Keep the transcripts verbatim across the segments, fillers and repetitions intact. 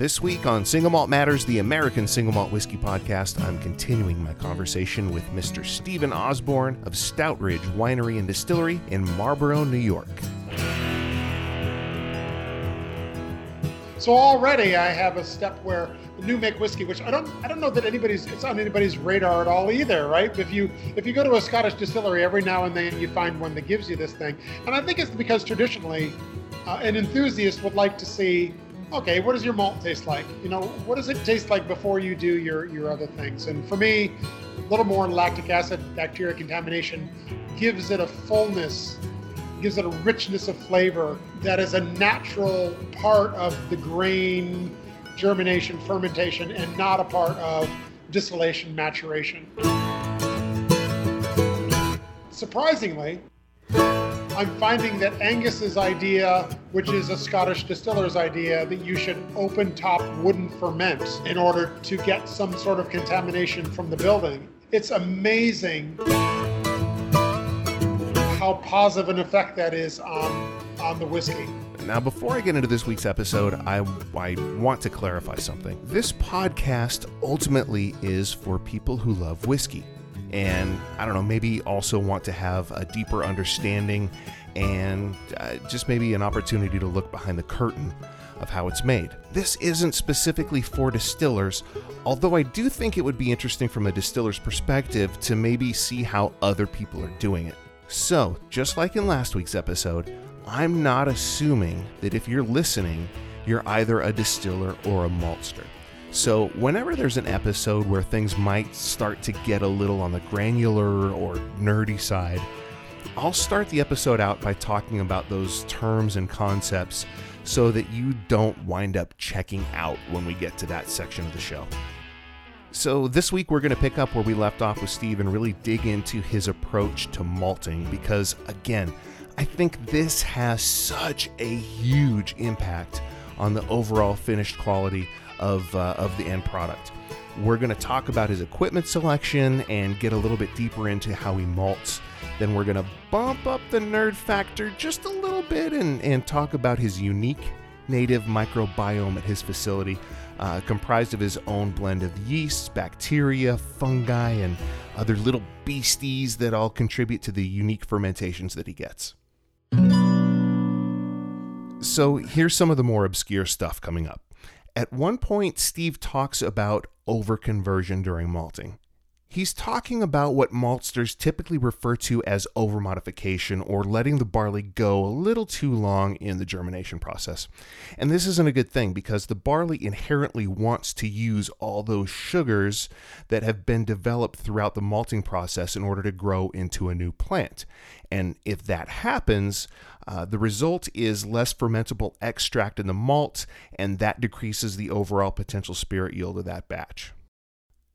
This week on Single Malt Matters, the American Single Malt Whiskey Podcast, I'm continuing my conversation with Mister Stephen Osborne of Stoutridge Winery and Distillery in Marlborough, New York. So already I have a step where new make whiskey, which I don't I don't know that anybody's it's on anybody's radar at all either, right? If you if you go to a Scottish distillery, every now and then you find one that gives you this thing. And I think it's because traditionally uh, an enthusiast would like to see, okay, what does your malt taste like? You know, what does it taste like before you do your, your other things? And for me, a little more lactic acid, bacteria contamination gives it a fullness, gives it a richness of flavor that is a natural part of the grain germination, fermentation, and not a part of distillation, maturation. Surprisingly, I'm finding that Angus's idea, which is a Scottish distiller's idea, that you should open top wooden ferment in order to get some sort of contamination from the building. It's amazing how positive an effect that is on, on the whiskey. Now, before I get into this week's episode, I, I want to clarify something. This podcast ultimately is for people who love whiskey and, I don't know, maybe also want to have a deeper understanding and uh, just maybe an opportunity to look behind the curtain of how it's made. This isn't specifically for distillers, although I do think it would be interesting from a distiller's perspective to maybe see how other people are doing it. So, just like in last week's episode, I'm not assuming that if you're listening, you're either a distiller or a maltster. So, whenever there's an episode where things might start to get a little on the granular or nerdy side, I'll start the episode out by talking about those terms and concepts so that you don't wind up checking out when we get to that section of the show. So this week we're going to pick up where we left off with Steve and really dig into his approach to malting because, again, I think this has such a huge impact on the overall finished quality of uh, of the end product. We're going to talk about his equipment selection and get a little bit deeper into how he malts. Then we're going to bump up the nerd factor just a little bit and, and talk about his unique native microbiome at his facility, uh, comprised of his own blend of yeasts, bacteria, fungi, and other little beasties that all contribute to the unique fermentations that he gets. So here's some of the more obscure stuff coming up. At one point, Steve talks about overconversion during malting. He's talking about what maltsters typically refer to as overmodification, or letting the barley go a little too long in the germination process. And this isn't a good thing because the barley inherently wants to use all those sugars that have been developed throughout the malting process in order to grow into a new plant. And if that happens, uh, the result is less fermentable extract in the malt, and that decreases the overall potential spirit yield of that batch.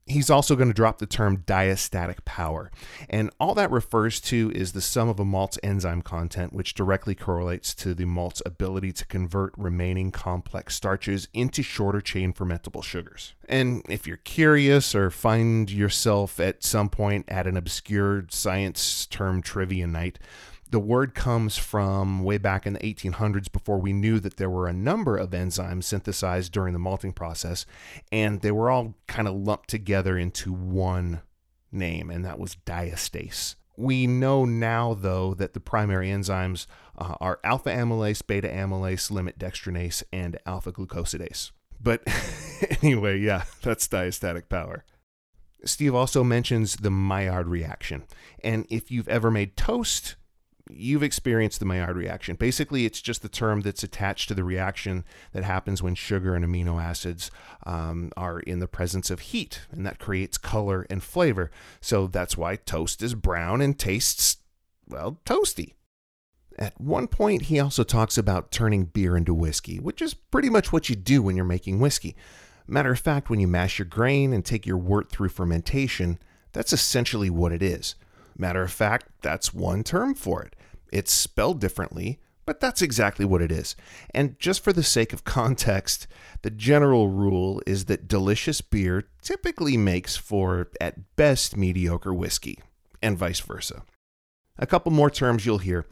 He's also going to drop the term diastatic power, and all that refers to is the sum of a malt's enzyme content, which directly correlates to the malt's ability to convert remaining complex starches into shorter chain fermentable sugars. And if you're curious or find yourself at some point at an obscure science term trivia night, the word comes from way back in the eighteen hundreds, before we knew that there were a number of enzymes synthesized during the malting process, and they were all kind of lumped together into one name, and that was diastase. We know now, though, that the primary enzymes uh, are alpha amylase, beta amylase, limit dextrinase, and alpha glucosidase. But anyway, yeah, that's diastatic power. Steve also mentions the Maillard reaction, and if you've ever made toast, you've experienced the Maillard reaction. Basically, it's just the term that's attached to the reaction that happens when sugar and amino acids um, are in the presence of heat, and that creates color and flavor. So that's why toast is brown and tastes, well, toasty. At one point, he also talks about turning beer into whiskey, which is pretty much what you do when you're making whiskey. Matter of fact, when you mash your grain and take your wort through fermentation, that's essentially what it is. Matter of fact, that's one term for it. It's spelled differently, but that's exactly what it is. And just for the sake of context, the general rule is that delicious beer typically makes for, at best, mediocre whiskey, and vice versa. A couple more terms you'll hear.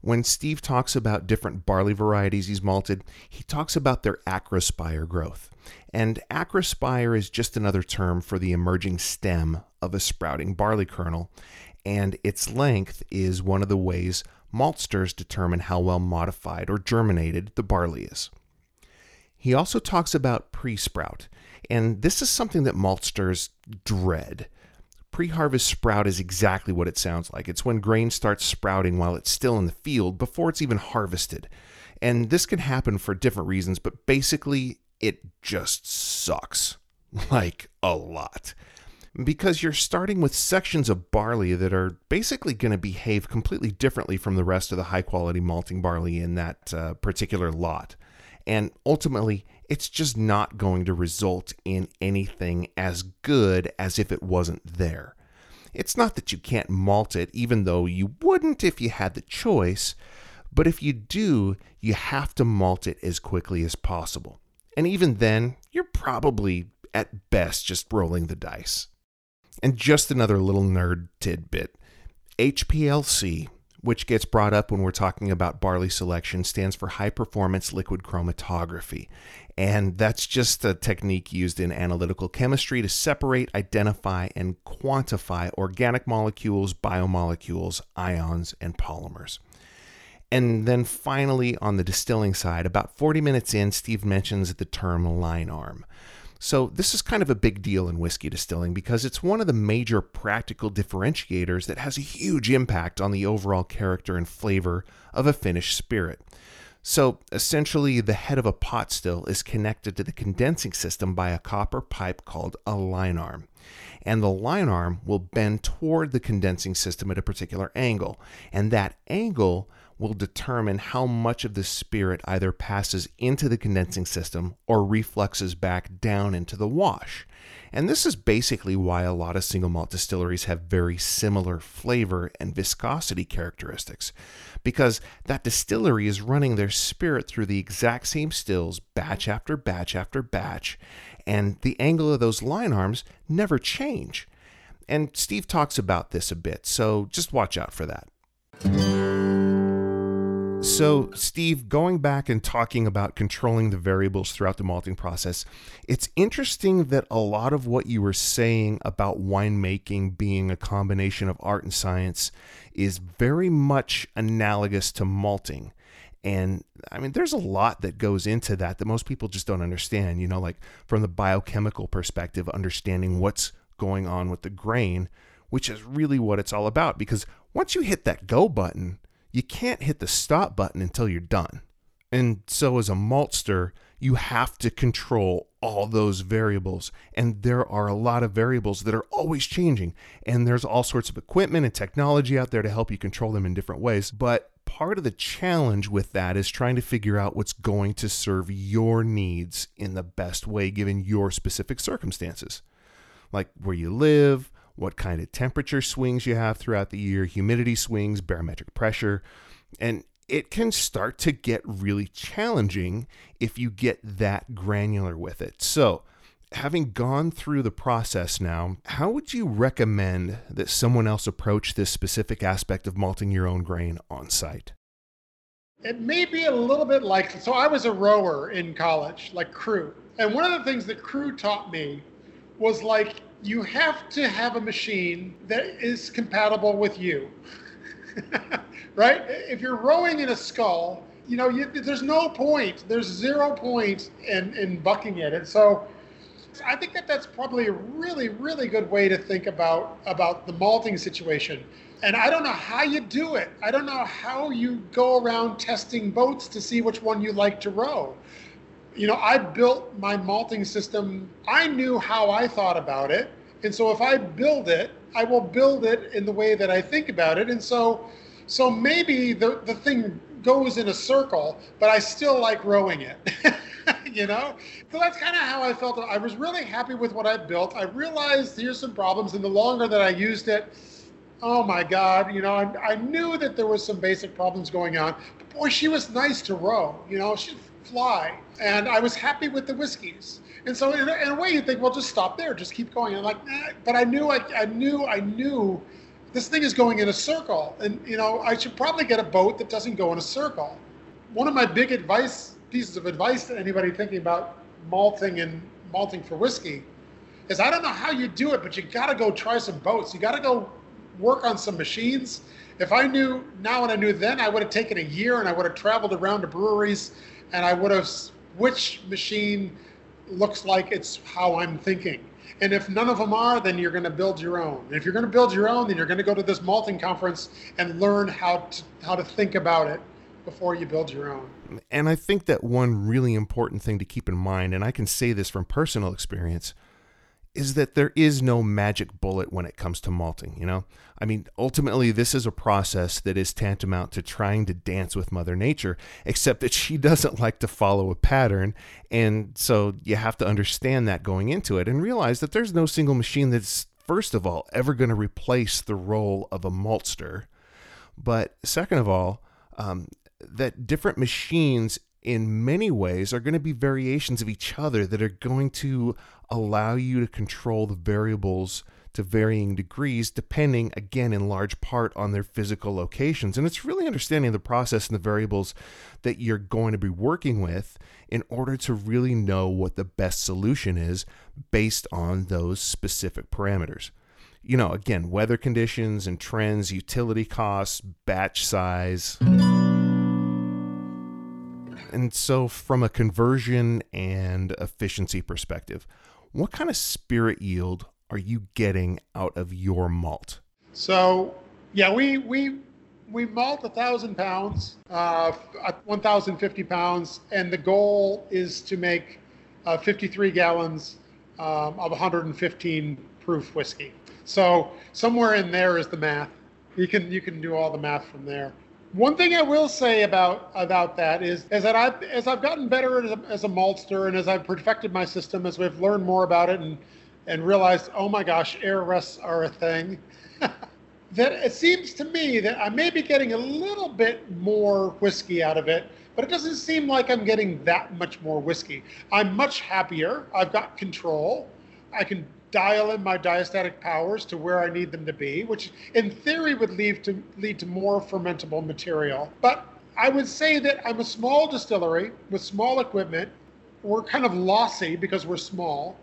when Steve talks about different barley varieties he's malted, he talks about their acrospire growth. And acrospire is just another term for the emerging stem of a sprouting barley kernel, and its length is one of the ways maltsters determine how well modified or germinated the barley is. He also talks about pre-sprout, and this is something that maltsters dread. Pre-harvest sprout is exactly what it sounds like. It's when grain starts sprouting while it's still in the field before it's even harvested. And this can happen for different reasons, but basically it just sucks. Like, a lot. Because you're starting with sections of barley that are basically going to behave completely differently from the rest of the high-quality malting barley in that uh, particular lot. And ultimately, it's just not going to result in anything as good as if it wasn't there. It's not that you can't malt it, even though you wouldn't if you had the choice, but if you do, you have to malt it as quickly as possible. And even then, you're probably, at best, just rolling the dice. And just another little nerd tidbit. H P L C, which gets brought up when we're talking about barley selection, stands for high performance liquid chromatography. And that's just a technique used in analytical chemistry to separate, identify, and quantify organic molecules, biomolecules, ions, and polymers. And then finally, on the distilling side, about forty minutes in, Steve mentions the term line arm. So this is kind of a big deal in whiskey distilling because it's one of the major practical differentiators that has a huge impact on the overall character and flavor of a finished spirit. So essentially, the head of a pot still is connected to the condensing system by a copper pipe called a line arm. And the line arm will bend toward the condensing system at a particular angle. And that angle will determine how much of the spirit either passes into the condensing system or refluxes back down into the wash. And this is basically why a lot of single malt distilleries have very similar flavor and viscosity characteristics, because that distillery is running their spirit through the exact same stills batch after batch after batch, and the angle of those line arms never change. And Steve talks about this a bit, so just watch out for that. So, Steve, going back and talking about controlling the variables throughout the malting process, it's interesting that a lot of what you were saying about winemaking being a combination of art and science is very much analogous to malting. And, I mean, there's a lot that goes into that that most people just don't understand, you know, like from the biochemical perspective, understanding what's going on with the grain, which is really what it's all about. Because once you hit that go button, you can't hit the stop button until you're done. And so as a maltster, you have to control all those variables. And there are a lot of variables that are always changing. And there's all sorts of equipment and technology out there to help you control them in different ways. But part of the challenge with that is trying to figure out what's going to serve your needs in the best way, given your specific circumstances, like where you live, what kind of temperature swings you have throughout the year, humidity swings, barometric pressure, and it can start to get really challenging if you get that granular with it. So, having gone through the process now, how would you recommend that someone else approach this specific aspect of malting your own grain on site? It may be a little bit like, so I was a rower in college, like crew, and one of the things that crew taught me was like, you have to have a machine that is compatible with you, right? If you're rowing in a scull, you know, you, there's no point. There's zero point in, in bucking it. And so I think that that's probably a really, really good way to think about, about the malting situation. And I don't know how you do it. I don't know how you go around testing boats to see which one you like to row. You know, I built my malting system. I knew how I thought about it. And so if I build it, I will build it in the way that I think about it. And so so maybe the, the thing goes in a circle, but I still like rowing it, you know? So that's kind of how I felt. I was really happy with what I built. I realized here's some problems. And the longer that I used it, oh my God, you know, I, I knew that there was some basic problems going on. But boy, she was nice to row, you know? She fly, and I was happy with the whiskeys. And so in a, in a way you think, well, just stop there, just keep going. And I'm like, nah. But I knew I, I knew I knew this thing is going in a circle, and you know, I should probably get a boat that doesn't go in a circle. One of my big advice, pieces of advice to anybody thinking about malting and malting for whiskey is, I don't know how you do it, but you gotta go try some boats. You gotta go work on some machines. If I knew now and I knew then, I would have taken a year and I would have traveled around to breweries and I would have, which machine looks like it's how I'm thinking. And if none of them are, then you're going to build your own. And if you're going to build your own, then you're going to go to this malting conference and learn how to, how to think about it before you build your own. And I think that one really important thing to keep in mind, and I can say this from personal experience, is that there is no magic bullet when it comes to malting, you know? I mean, ultimately, this is a process that is tantamount to trying to dance with Mother Nature, except that she doesn't like to follow a pattern, and so you have to understand that going into it and realize that there's no single machine that's, first of all, ever going to replace the role of a maltster. But second of all, um, that different machines in many ways are going to be variations of each other that are going to allow you to control the variables to varying degrees, depending, again, in large part on their physical locations. And it's really understanding the process and the variables that you're going to be working with in order to really know what the best solution is based on those specific parameters. You know, again, weather conditions and trends, utility costs, batch size. And so from a conversion and efficiency perspective, what kind of spirit yield are you getting out of your malt? So, yeah, we we we malt one thousand pounds, uh, one thousand fifty pounds, and the goal is to make uh, fifty-three gallons um, of one hundred fifteen proof whiskey. So somewhere in there is the math. You can you can do all the math from there. One thing I will say about about that is, is that I've, as I've gotten better as a, as a maltster and as I've perfected my system, as we've learned more about it and, and realized, oh my gosh, air rests are a thing, that it seems to me that I may be getting a little bit more whiskey out of it, but it doesn't seem like I'm getting that much more whiskey. I'm much happier. I've got control. I can dial in my diastatic powers to where I need them to be, which in theory would lead to lead to more fermentable material. But I would say that I'm a small distillery with small equipment. We're kind of lossy because we're small.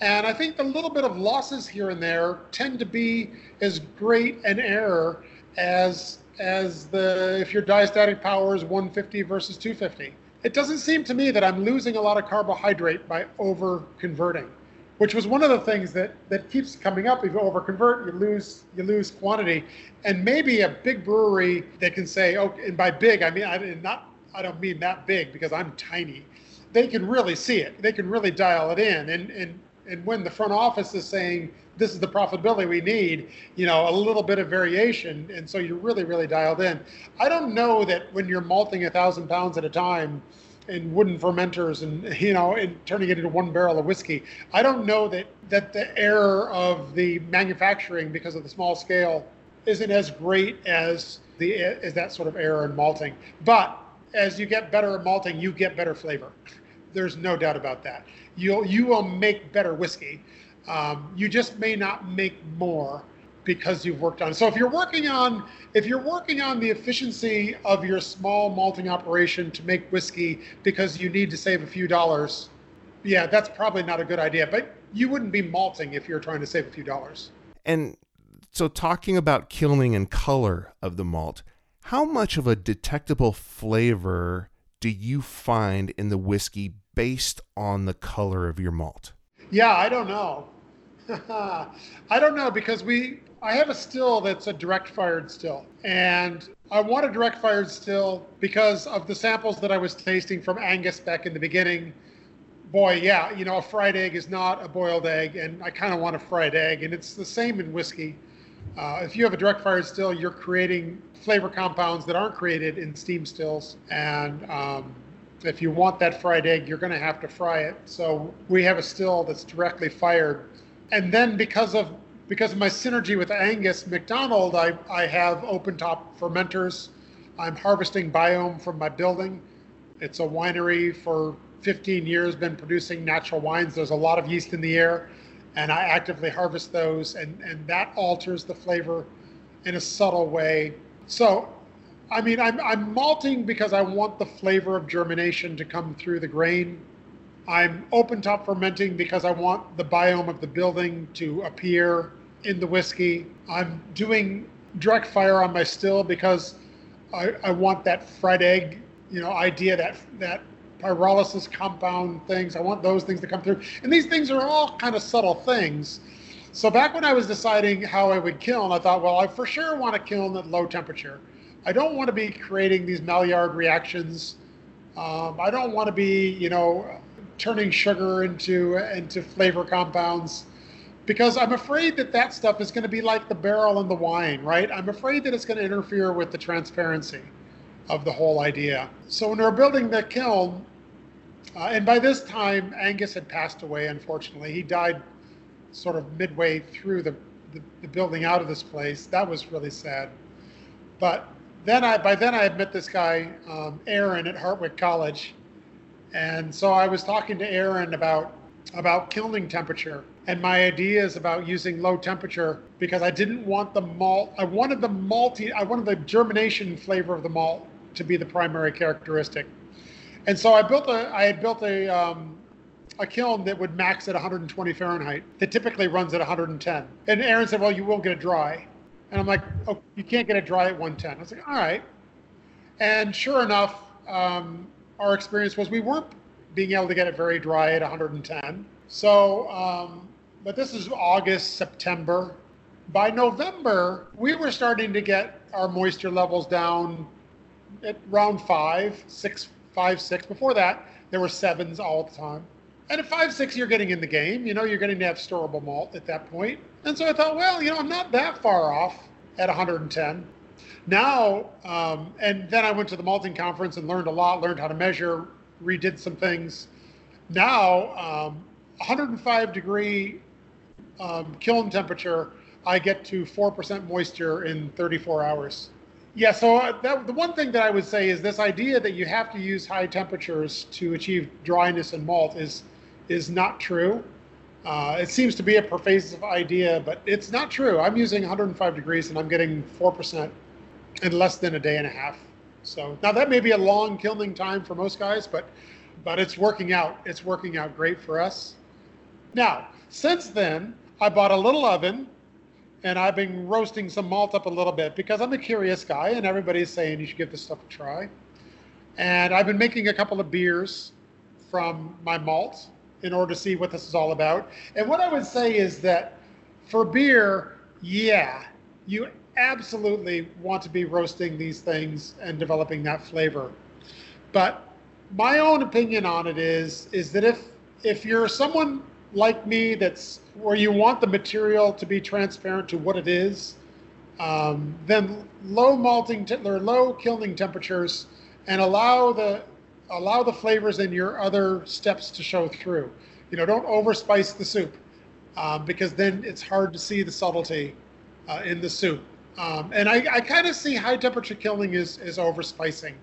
And I think the little bit of losses here and there tend to be as great an error as as the if your diastatic power is one fifty versus two fifty. It doesn't seem to me that I'm losing a lot of carbohydrate by over converting, which was one of the things that, that keeps coming up. If you overconvert, you lose you lose quantity. And maybe a big brewery that can say, oh, and by big, I mean, I not I don't mean that big because I'm tiny. They can really see it. They can really dial it in. And and and when the front office is saying, this is the profitability we need, you know, a little bit of variation. And so you're really, really dialed in. I don't know that when you're malting a thousand pounds at a time, and wooden fermenters and, you know, and turning it into one barrel of whiskey. I don't know that, that the error of the manufacturing because of the small scale isn't as great as the as that sort of error in malting. But as you get better at malting, you get better flavor. There's no doubt about that. You'll, you will make better whiskey. Um, you just may not make more because you've worked on it. So if you're working on if you're working on the efficiency of your small malting operation to make whiskey because you need to save a few dollars, yeah, that's probably not a good idea. But you wouldn't be malting if you're trying to save a few dollars. And so talking about kilning and color of the malt, how much of a detectable flavor do you find in the whiskey based on the color of your malt? Yeah, I don't know. I don't know because we I have a still that's a direct fired still, and I want a direct fired still because of the samples that I was tasting from Angus back in the beginning. Boy, yeah, you know, a fried egg is not a boiled egg, and I kind of want a fried egg, and it's the same in whiskey. Uh, if you have a direct fired still, you're creating flavor compounds that aren't created in steam stills, and um, if you want that fried egg, you're going to have to fry it. So we have a still that's directly fired. And then because of because of my synergy with Angus McDonald, I, I have open top fermenters. I'm harvesting biome from my building. It's a winery for fifteen years, been producing natural wines. There's a lot of yeast in the air, and I actively harvest those, and, and that alters the flavor in a subtle way. So, I mean, I'm, I'm malting because I want the flavor of germination to come through the grain. I'm open top fermenting because I want the biome of the building to appear in the whiskey. I'm doing direct fire on my still because I, I want that fried egg, you know, idea, that that pyrolysis compound things. I want those things to come through. And these things are all kind of subtle things. So back when I was deciding how I would kiln, I thought, well, I for sure want to kiln at low temperature. I don't want to be creating these Maillard reactions. Um, I don't want to be, you know, turning sugar into into flavor compounds, because I'm afraid that that stuff is going to be like the barrel and the wine, right? I'm afraid that it's going to interfere with the transparency of the whole idea. So when we were building the kiln, uh, and by this time Angus had passed away, unfortunately. He died sort of midway through the, the, the building out of this place. That was really sad. But then I by then I had met this guy, um, Aaron, at Hartwick College. And so I was talking to Aaron about, about kilning temperature and my ideas about using low temperature, because I didn't want the malt, I wanted the malty, I wanted the germination flavor of the malt to be the primary characteristic. And so I built a, I had built a, um, a kiln that would max at one hundred twenty Fahrenheit, that typically runs at one hundred ten. And Aaron said, well, you won't get it dry. And I'm like, oh, you can't get it dry at one ten. I was like, all right. And sure enough, um, our experience was we weren't being able to get it very dry at one hundred ten. So, um, but this is August, September. By November, we were starting to get our moisture levels down at around five, six, five, six. Before that, there were sevens all the time. And at five, six, you're getting in the game. You know, you're getting to have storable malt at that point. And so I thought, well, you know, I'm not that far off at one hundred ten. Now, um, and then I went to the malting conference and learned a lot, learned how to measure, redid some things. Now, um, one hundred five degree um, kiln temperature, I get to four percent moisture in thirty-four hours. Yeah, so that, the one thing that I would say is this idea that you have to use high temperatures to achieve dryness in malt is is not true. Uh, it seems to be a pervasive idea, but it's not true. I'm using one hundred five degrees and I'm getting four percent in less than a day and a half. So now that may be a long kilning time for most guys, but but it's working out. It's working out great for us. Now, since then, I bought a little oven and I've been roasting some malt up a little bit because I'm a curious guy and everybody's saying you should give this stuff a try. And I've been making a couple of beers from my malt in order to see what this is all about. And what I would say is that for beer, yeah, you absolutely want to be roasting these things and developing that flavor. But my own opinion on it is is that if if you're someone like me, that's where you want the material to be transparent to what it is, um, then low malting te- or low kilning temperatures, and allow the allow the flavors in your other steps to show through. You know, don't overspice the soup, um, because then it's hard to see the subtlety uh, in the soup. Um, and I, I kind of see high temperature kilning is, is overspicing.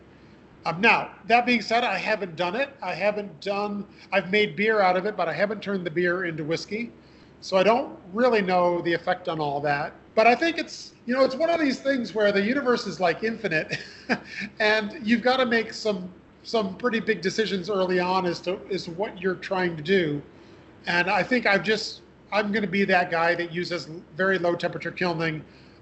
Um, now, that being said, I haven't done it. I haven't done, I've made beer out of it, but I haven't turned the beer into whiskey. So I don't really know the effect on all that. But I think it's, you know, it's one of these things where the universe is like infinite and you've got to make some some pretty big decisions early on as to is what you're trying to do. And I think I've just, I'm going to be that guy that uses very low temperature kilning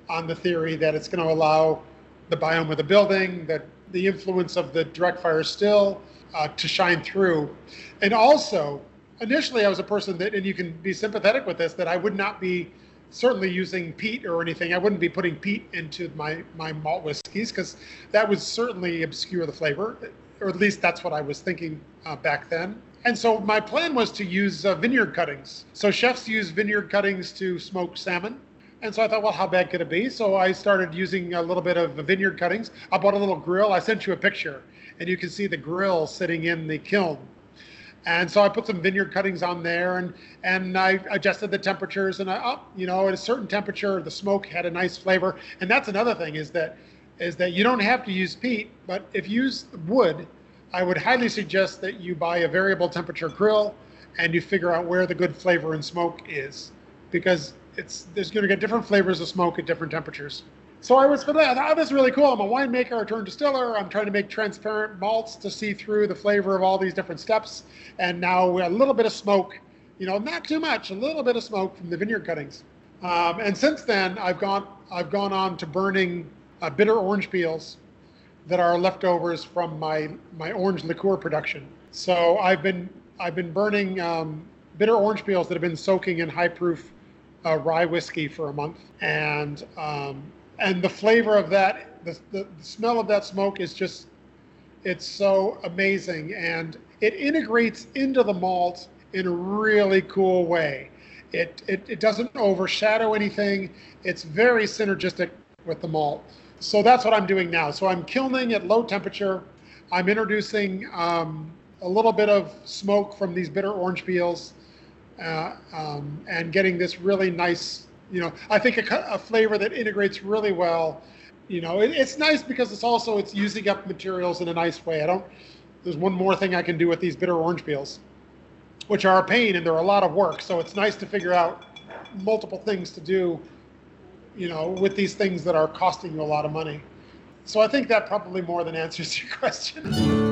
on the theory that it's going to allow the biome of the building, that the influence of the direct fire still uh, to shine through. And also, initially I was a person that, and you can be sympathetic with this, that I would not be certainly using peat or anything. I wouldn't be putting peat into my, my malt whiskeys because that would certainly obscure the flavor, or at least that's what I was thinking uh, back then. And so my plan was to use uh, vineyard cuttings. So chefs use vineyard cuttings to smoke salmon. And so I thought, well, how bad could it be? So I started using a little bit of vineyard cuttings. I bought a little grill. I sent you a picture, and you can see the grill sitting in the kiln. And so I put some vineyard cuttings on there, and and I adjusted the temperatures. And I, oh, you know, at a certain temperature, the smoke had a nice flavor. And that's another thing is that is that you don't have to use peat, but if you use wood, I would highly suggest that you buy a variable temperature grill, and you figure out where the good flavor and smoke is, because it's, there's going to get different flavors of smoke at different temperatures. So I was for that. I thought, oh, this is really cool. I'm a winemaker, I turned distiller. I'm trying to make transparent malts to see through the flavor of all these different steps. And now a little bit of smoke, you know, not too much, a little bit of smoke from the vineyard cuttings. Um, and since then, I've gone, I've gone on to burning uh, bitter orange peels that are leftovers from my my orange liqueur production. So I've been I've been burning um, bitter orange peels that have been soaking in high proof uh, rye whiskey for a month, and um, and the flavor of that, the, the smell of that smoke is just, it's so amazing, and it integrates into the malt in a really cool way. It it, it doesn't overshadow anything. It's very synergistic with the malt. So that's what I'm doing now. So I'm kilning at low temperature. I'm introducing um, a little bit of smoke from these bitter orange peels, uh, um, and getting this really nice, you know, I think a, a flavor that integrates really well. You know, it, it's nice because it's also, it's using up materials in a nice way. I don't, there's one more thing I can do with these bitter orange peels, which are a pain and they're a lot of work. So it's nice to figure out multiple things to do, you know, with these things that are costing you a lot of money. So I think that probably more than answers your question.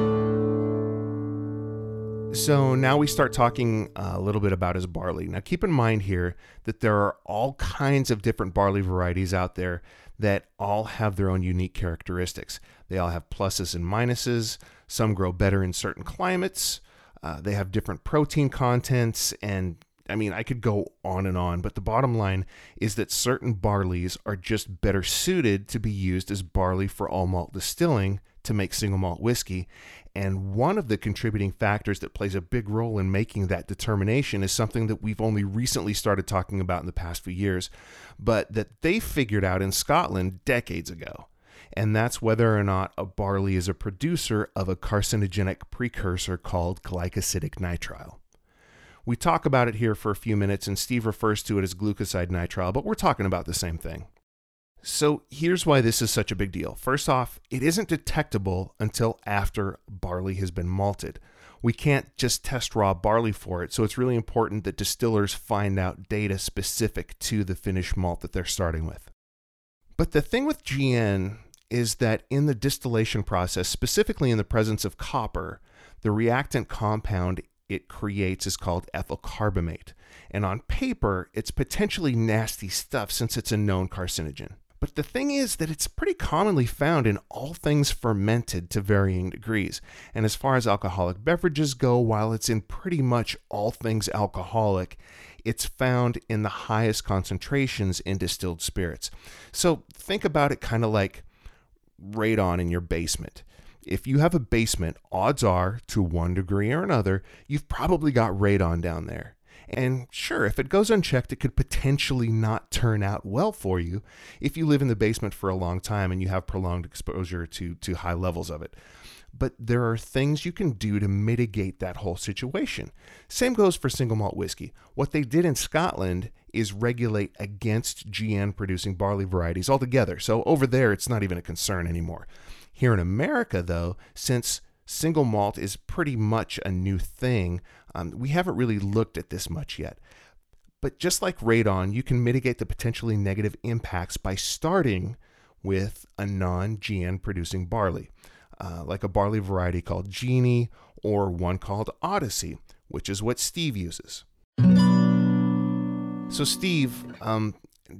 So now we start talking a little bit about his barley. Now keep in mind here that there are all kinds of different barley varieties out there that all have their own unique characteristics. They all have pluses and minuses. Some grow better in certain climates. Uh, they have different protein contents, and I mean, I could go on and on, but the bottom line is that certain barleys are just better suited to be used as barley for all malt distilling to make single malt whiskey. And one of the contributing factors that plays a big role in making that determination is something that we've only recently started talking about in the past few years, but that they figured out in Scotland decades ago. And that's whether or not a barley is a producer of a carcinogenic precursor called glycosidic nitrile. We talk about it here for a few minutes, and Steve refers to it as glucoside nitrile, but we're talking about the same thing. So here's why this is such a big deal. First off, it isn't detectable until after barley has been malted. We can't just test raw barley for it, so it's really important that distillers find out data specific to the finished malt that they're starting with. But the thing with G N is that in the distillation process, specifically in the presence of copper, the reactant compound it creates is called ethyl carbamate. And on paper, it's potentially nasty stuff since it's a known carcinogen. But the thing is that it's pretty commonly found in all things fermented to varying degrees. And as far as alcoholic beverages go, while it's in pretty much all things alcoholic, it's found in the highest concentrations in distilled spirits. So think about it kind of like radon in your basement. If you have a basement, odds are, to one degree or another, you've probably got radon down there. And sure, if it goes unchecked, it could potentially not turn out well for you if you live in the basement for a long time and you have prolonged exposure to, to high levels of it. But there are things you can do to mitigate that whole situation. Same goes for single malt whiskey. What they did in Scotland is regulate against G N producing barley varieties altogether. So over there, it's not even a concern anymore. Here in America, though, since single malt is pretty much a new thing, um, we haven't really looked at this much yet. But just like radon, you can mitigate the potentially negative impacts by starting with a non-G N producing barley, uh, like a barley variety called Genie or one called Odyssey, which is what Steve uses. So Steve, um,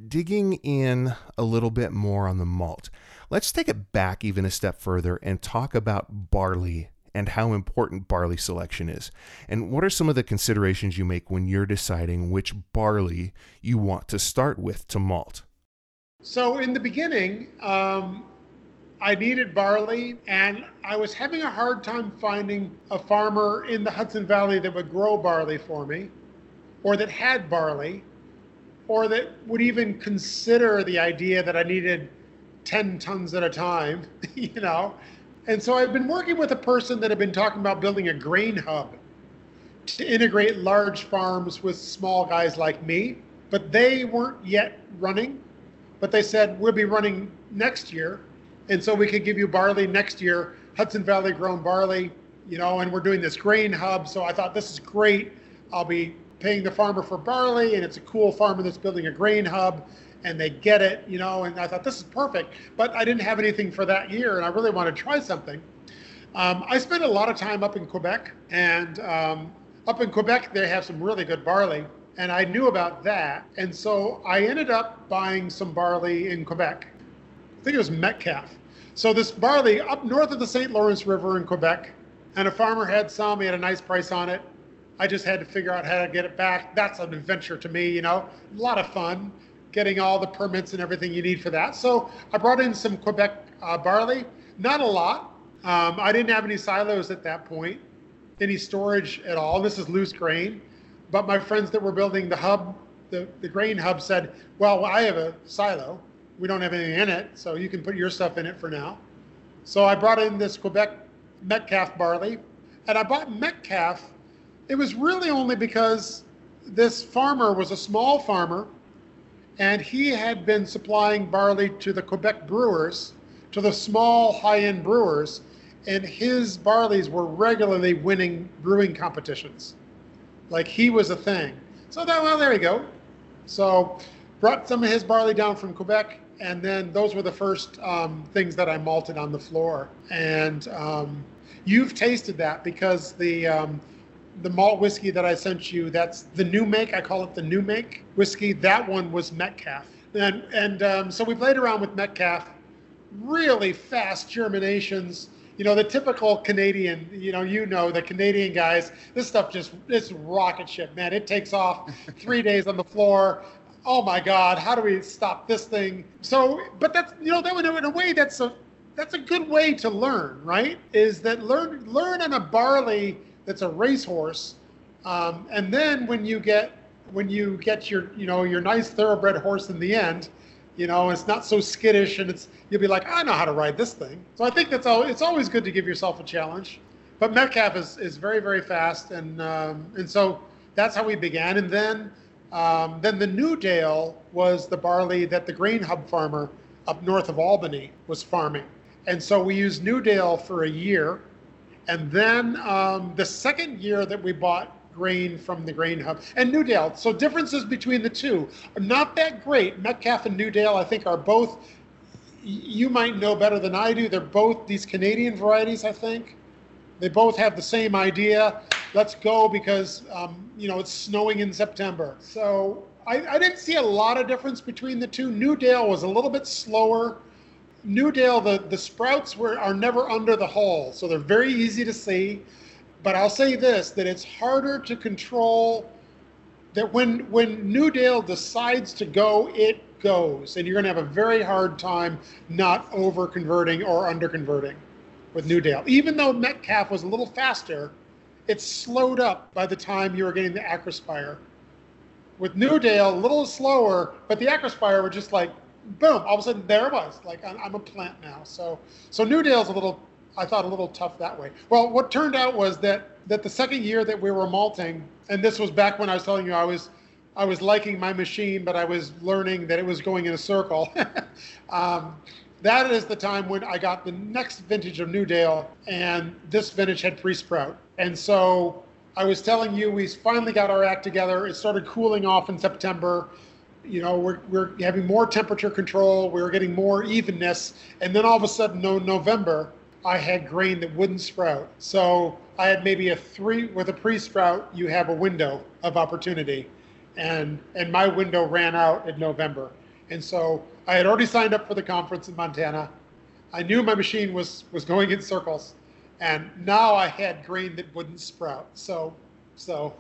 digging in a little bit more on the malt, let's take it back even a step further and talk about barley and how important barley selection is. And what are some of the considerations you make when you're deciding which barley you want to start with to malt? So in the beginning, um, I needed barley, and I was having a hard time finding a farmer in the Hudson Valley that would grow barley for me, or that had barley, or that would even consider the idea that I needed ten tons at a time, you know? And so I've been working with a person that had been talking about building a grain hub to integrate large farms with small guys like me, but they weren't yet running, but they said, we'll be running next year. And so we could give you barley next year, Hudson Valley grown barley, you know, and we're doing this grain hub. So I thought, this is great. I'll be paying the farmer for barley, and it's a cool farmer that's building a grain hub. and they get it, you know, and I thought this is perfect, but I didn't have anything for that year and I really want to try something. Um, I spent a lot of time up in Quebec, and um, up in Quebec, they have some really good barley, and I knew about that. And so I ended up buying some barley in Quebec. I think it was Metcalfe. So this barley up north of the Saint Lawrence River in Quebec, and a farmer had some, he had a nice price on it. I just had to figure out how to get it back. That's an adventure to me, you know, a lot of fun getting all the permits and everything you need for that. So I brought in some Quebec uh, barley, not a lot. Um, I didn't have any silos at that point, any storage at all. This is loose grain. But my friends that were building the hub, the, the grain hub said, well, I have a silo. We don't have anything in it, so you can put your stuff in it for now. So I brought in this Quebec Metcalfe barley, and I bought Metcalfe. It was really only because this farmer was a small farmer, and he had been supplying barley to the Quebec brewers, to the small high-end brewers, and his barleys were regularly winning brewing competitions. Like, he was a thing. So that, well, there you go. So brought some of his barley down from Quebec, and then those were the first um, things that I malted on the floor. And um, you've tasted that, because the um, the malt whiskey that I sent you, that's the new make. I call it the new make whiskey. That one was Metcalfe. And, and um, so we played around with Metcalfe, really fast germinations. You know, the typical Canadian, you know, you know, the Canadian guys, this stuff just, it's rocket ship, man. It takes off three days on the floor. Oh my God, how do we stop this thing? So, but that's, you know, that in a way, that's a, that's a good way to learn, right? Is that learn, learn on a barley that's a racehorse. Um, and then when you get, when you get your, you know, your nice thoroughbred horse in the end, you know, it's not so skittish, and it's, you'll be like, I know how to ride this thing. So I think that's all. It's always good to give yourself a challenge. But Metcalfe is, is very, very fast, and um, and so that's how we began. And then um, then the Newdale was the barley that the grain hub farmer up north of Albany was farming, and so we used Newdale for a year, and then um, the second year that we bought grain from the grain hub and Newdale. So differences between the two are not that great. Metcalfe and Newdale, I think, are both, you might know better than I do, they're both these Canadian varieties, I think. They both have the same idea. Let's go because, um, you know, it's snowing in September. So I, I didn't see a lot of difference between the two. Newdale was a little bit slower. Newdale, the, the sprouts were are never under the hull, so they're very easy to see. But I'll say this, that it's harder to control, that when when Newdale decides to go, it goes. And you're going to have a very hard time not over-converting or under-converting with Newdale. Even though Metcalfe was a little faster, it slowed up by the time you were getting the acrospire. With Newdale, a little slower, but the acrospire were just like, boom, all of a sudden there it was. Like, I'm a plant now. So, so Newdale's a little... I thought a little tough that way. Well, what turned out was that that the second year that we were malting, and this was back when I was telling you I was I was liking my machine, but I was learning that it was going in a circle. um, that is the time when I got the next vintage of Newdale, and this vintage had pre-sprout. And so I was telling you, we finally got our act together. It started cooling off in September. You know, we're, we're having more temperature control. We were getting more evenness. And then all of a sudden, no November, I had grain that wouldn't sprout. So I had maybe a three, with a pre-sprout, you have a window of opportunity. And and my window ran out in November. And so I had already signed up for the conference in Montana. I knew my machine was, was going in circles. And now I had grain that wouldn't sprout. So so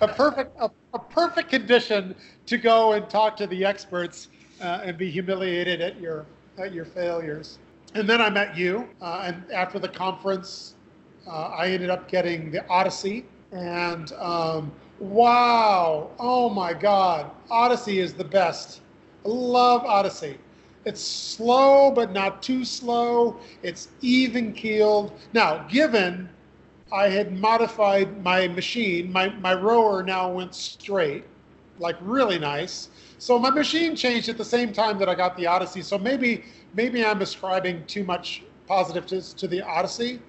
a perfect a, a perfect condition to go and talk to the experts uh, and be humiliated at your at your failures. And then I met you, uh, and after the conference, uh, I ended up getting the Odyssey, and um, wow, oh my God, Odyssey is the best. I love Odyssey. It's slow, but not too slow. It's even keeled. Now, given I had modified my machine, my, my rower now went straight, like really nice. So my machine changed at the same time that I got the Odyssey. So maybe maybe I'm ascribing too much positive to, to the Odyssey,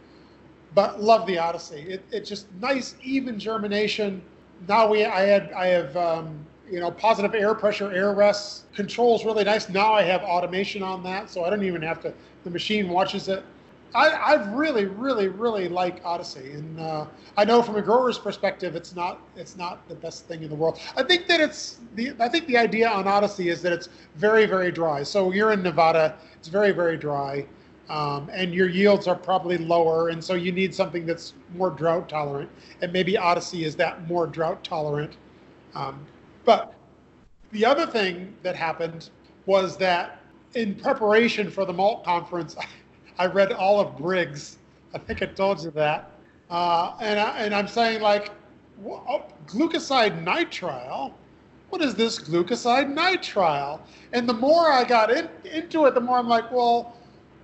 but love the Odyssey. It, it's just nice, even germination. Now we I had I have um, you know, positive air pressure, air rests, controls really nice. Now I have automation on that, so I don't even have to, the machine watches it. I, I really, really, really like Odyssey. And uh, I know from a grower's perspective, it's not it's not the best thing in the world. I think that it's, the I think the idea on Odyssey is that it's very, very dry. So you're in Nevada, it's very, very dry. Um, and your yields are probably lower, and so you need something that's more drought tolerant. And maybe Odyssey is that more drought tolerant. Um, but the other thing that happened was that in preparation for the malt conference, I read all of Briggs. I think I told you that. Uh, and, I, and I'm saying, like, oh, glucoside nitrile? What is this glucoside nitrile? And the more I got in, into it, the more I'm like, well,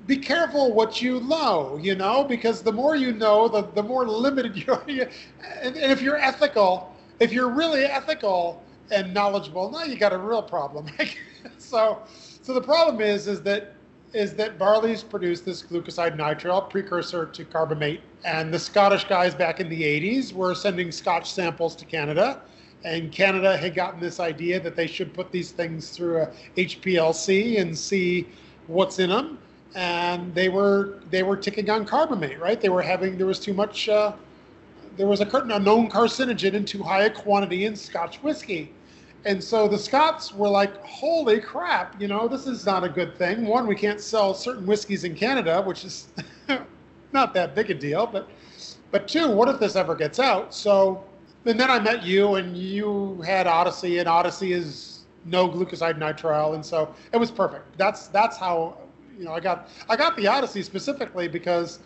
be careful what you know, you know, because the more you know, the, the more limited you are. And, and if you're ethical, if you're really ethical and knowledgeable, now you got a real problem. so, so the problem is, is that, is that barley's produced this glucoside nitrile, precursor to carbamate. And the Scottish guys back in the eighties were sending Scotch samples to Canada. And Canada had gotten this idea that they should put these things through a H P L C and see what's in them. And they were they were ticking on carbamate, right? They were having, there was too much, uh, there was a, a known carcinogen in too high a quantity in Scotch whiskey. And so the Scots were like, holy crap, you know, this is not a good thing. One, we can't sell certain whiskeys in Canada, which is not that big a deal, but but two, what if this ever gets out? So, and then I met you, and you had Odyssey, and Odyssey is no glucoside nitrile, and so it was perfect. That's that's how... You know, I got I got the Odyssey specifically because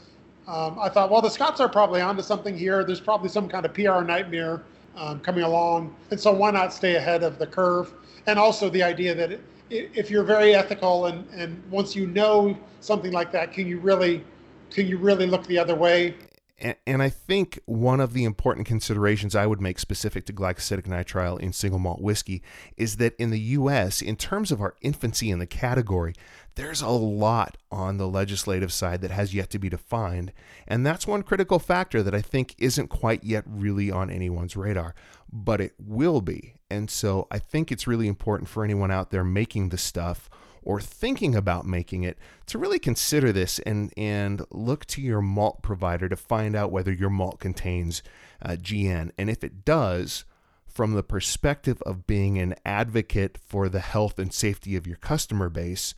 um, I thought, well, the Scots are probably onto something here. There's probably some kind of P R nightmare um, coming along, and so why not stay ahead of the curve? And also the idea that it, if you're very ethical and, and once you know something like that, can you really can you really look the other way? And, and I think one of the important considerations I would make specific to glycosidic nitrile in single malt whiskey is that in the U S, in terms of our infancy in the category, there's a lot on the legislative side that has yet to be defined, and that's one critical factor that I think isn't quite yet really on anyone's radar, but it will be. And so I think it's really important for anyone out there making the stuff or thinking about making it to really consider this and, and look to your malt provider to find out whether your malt contains uh, G N. And if it does, from the perspective of being an advocate for the health and safety of your customer base,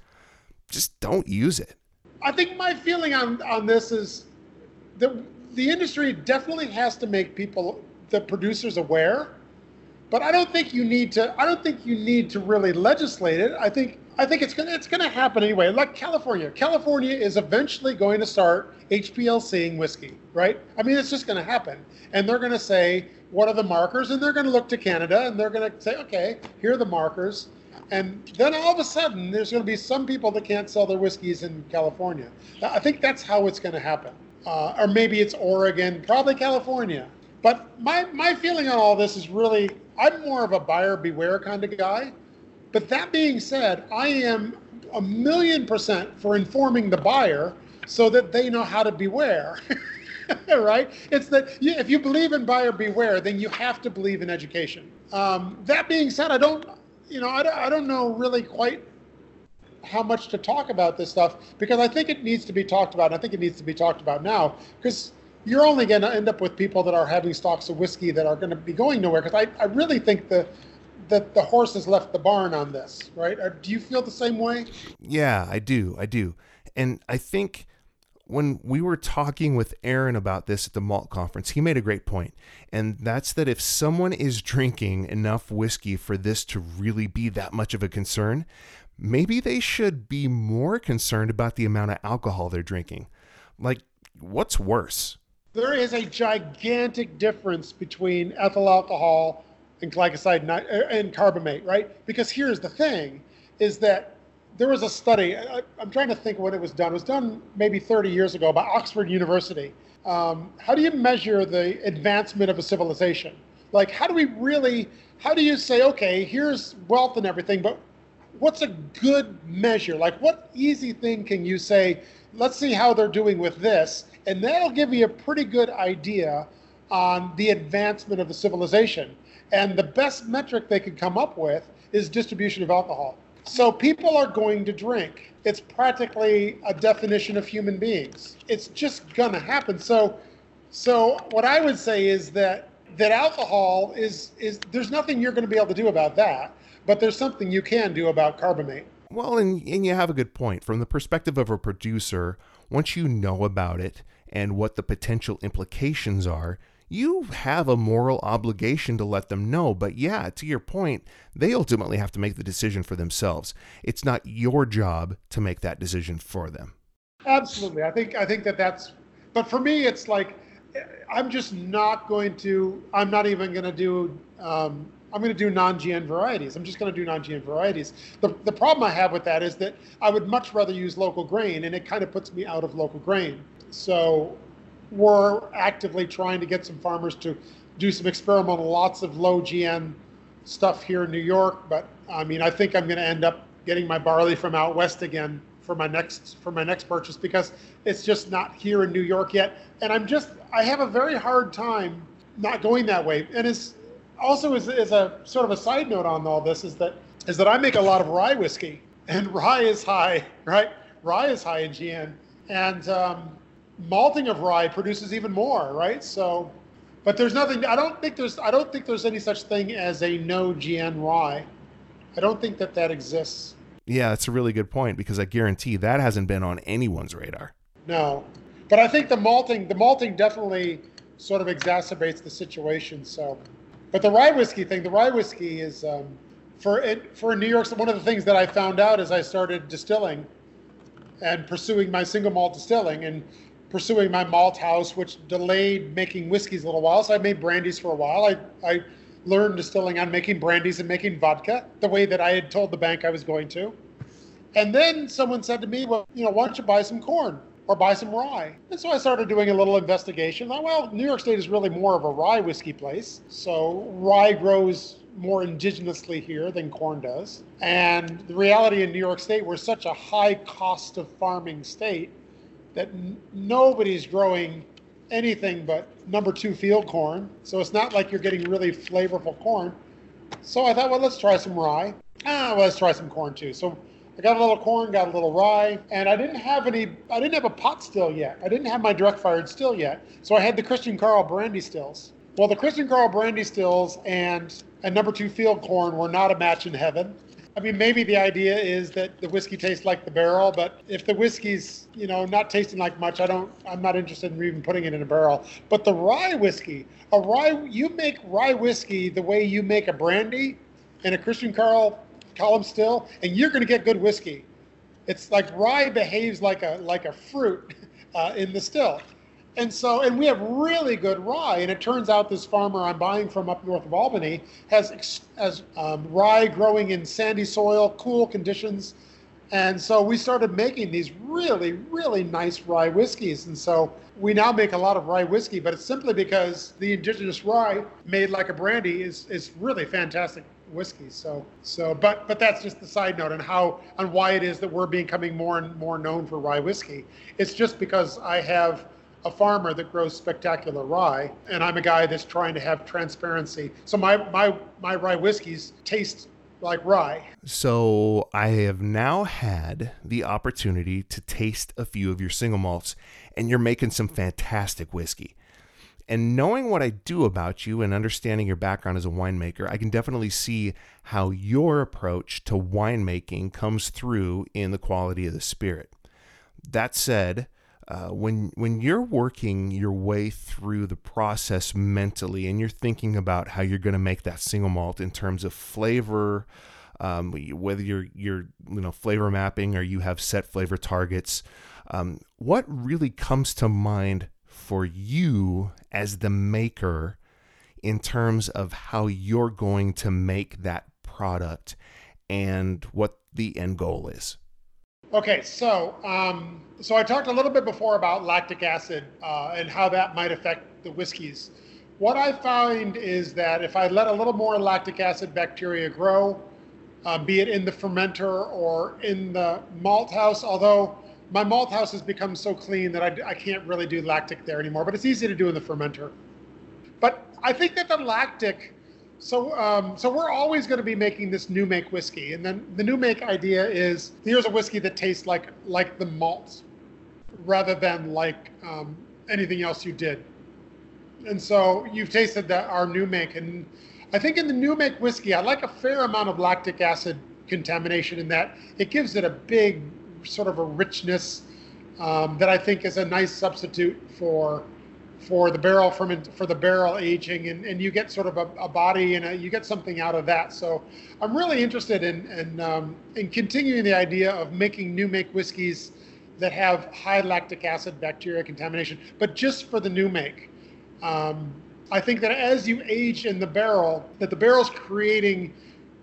just don't use it. I think my feeling on, on this is that the industry definitely has to make people, the producers, aware, but I don't think you need to, I don't think you need to really legislate it. I think I think it's gonna, it's gonna happen anyway. Like California, California is eventually going to start H P L C-ing whiskey, right? I mean, it's just gonna happen. And they're gonna say, what are the markers? And they're gonna look to Canada and they're gonna say, okay, here are the markers. And then all of a sudden, there's going to be some people that can't sell their whiskeys in California. I think that's how it's going to happen. Uh, or maybe it's Oregon, probably California. But my, my feeling on all this is really, I'm more of a buyer beware kind of guy. But that being said, I am a million percent for informing the buyer so that they know how to beware. Right? It's that if you believe in buyer beware, then you have to believe in education. Um, that being said, I don't... You know, I, I don't know really quite how much to talk about this stuff because I think it needs to be talked about. And I think it needs to be talked about now because you're only going to end up with people that are having stocks of whiskey that are going to be going nowhere. Because I, I really think the that the horse has left the barn on this, right? Or do you feel the same way? Yeah, I do. I do. And I think when we were talking with Aaron about this at the malt conference, he made a great point. And that's that if someone is drinking enough whiskey for this to really be that much of a concern, maybe they should be more concerned about the amount of alcohol they're drinking. Like, what's worse? There is a gigantic difference between ethyl alcohol and glycoside and carbamate, right? Because here's the thing, is that there was a study, I, I'm trying to think what it was done. It was done maybe thirty years ago by Oxford University. Um, how do you measure the advancement of a civilization? Like, how do we really, how do you say, okay, here's wealth and everything, but what's a good measure? Like, what easy thing can you say, let's see how they're doing with this, and that'll give you a pretty good idea on the advancement of a civilization. And the best metric they could come up with is distribution of alcohol. So people are going to drink. It's practically a definition of human beings. It's just going to happen. So so what I would say is that that alcohol is, is there's nothing you're going to be able to do about that, but there's something you can do about carbamate. Well, and, and you have a good point. From the perspective of a producer, once you know about it and what the potential implications are, you have a moral obligation to let them know. But yeah, to your point, they ultimately have to make the decision for themselves. It's not your job to make that decision for them. Absolutely. I think I think that that's, but for me, it's like, I'm just not going to, I'm not even going to do, um, I'm going to do non-G N varieties. I'm just going to do non-G N varieties. The the problem I have with that is that I would much rather use local grain, and it kind of puts me out of local grain. So we're actively trying to get some farmers to do some experimental, lots of low G N stuff here in New York. But I mean, I think I'm going to end up getting my barley from out west again for my next for my next purchase, because it's just not here in New York yet. And I'm just, I have a very hard time not going that way. And it's also is is a sort of a side note on all this is that is that I make a lot of rye whiskey, and rye is high, right? Rye is high in G N, and um, malting of rye produces even more, right? So, but there's nothing. I don't think there's. I don't think there's any such thing as a no G N rye. I don't think that that exists. Yeah, that's a really good point, because I guarantee that hasn't been on anyone's radar. No, but I think the malting, the malting definitely sort of exacerbates the situation. So, but the rye whiskey thing, the rye whiskey is um, for it, for New York. One of the things that I found out as I started distilling and pursuing my single malt distilling and pursuing my malt house, which delayed making whiskeys a little while. So I made brandies for a while. I, I learned distilling on making brandies and making vodka the way that I had told the bank I was going to. And then someone said to me, well, you know, why don't you buy some corn or buy some rye? And so I started doing a little investigation. I, well, New York State is really more of a rye whiskey place. So rye grows more indigenously here than corn does. And the reality in New York State, we're such a high cost of farming state that n- nobody's growing anything but number two field corn. So it's not like you're getting really flavorful corn. So I thought, well, let's try some rye. Ah, well, let's try some corn too. So I got a little corn, got a little rye, and I didn't have any, I didn't have a pot still yet. I didn't have my direct fired still yet. So I had the Christian Carl brandy stills. Well, the Christian Carl brandy stills and, and number two field corn were not a match in heaven. I mean, maybe the idea is that the whiskey tastes like the barrel, but if the whiskey's, you know, not tasting like much, I don't, I'm not interested in even putting it in a barrel. But the rye whiskey, a rye, you make rye whiskey the way you make a brandy and a Christian Carl column still, and you're going to get good whiskey. It's like rye behaves like a like a fruit uh, in the still. And so, and we have really good rye, and it turns out this farmer I'm buying from up north of Albany has has um, rye growing in sandy soil, cool conditions, and so we started making these really, really nice rye whiskeys, and so we now make a lot of rye whiskey, but it's simply because the indigenous rye made like a brandy is is really fantastic whiskey. So, so, but but that's just the side note on how on why it is that we're becoming more and more known for rye whiskey. It's just because I have a farmer that grows spectacular rye, and I'm a guy that's trying to have transparency. So my my my rye whiskeys taste like rye. So I have now had the opportunity to taste a few of your single malts, and you're making some fantastic whiskey. And knowing what I do about you and understanding your background as a winemaker, I can definitely see how your approach to winemaking comes through in the quality of the spirit. That said, Uh, when when you're working your way through the process mentally and you're thinking about how you're going to make that single malt in terms of flavor, um, whether you're you're you know flavor mapping or you have set flavor targets, um, what really comes to mind for you as the maker in terms of how you're going to make that product and what the end goal is? Okay, so um, so I talked a little bit before about lactic acid uh, and how that might affect the whiskeys. What I find is that if I let a little more lactic acid bacteria grow, uh, be it in the fermenter or in the malt house, although my malt house has become so clean that I, I can't really do lactic there anymore, but it's easy to do in the fermenter. But I think that the lactic So, um, so we're always going to be making this new make whiskey, and then the new make idea is here's a whiskey that tastes like like the malts, rather than like um, anything else you did. And so you've tasted that our new make, and I think in the new make whiskey, I like a fair amount of lactic acid contamination in that it gives it a big sort of a richness um, that I think is a nice substitute for. for the barrel ferment, for the barrel aging, and, and you get sort of a, a body and a, you get something out of that. So I'm really interested in in, um, in continuing the idea of making new make whiskeys that have high lactic acid bacteria contamination, but just for the new make. Um, I think that as you age in the barrel, that the barrel's creating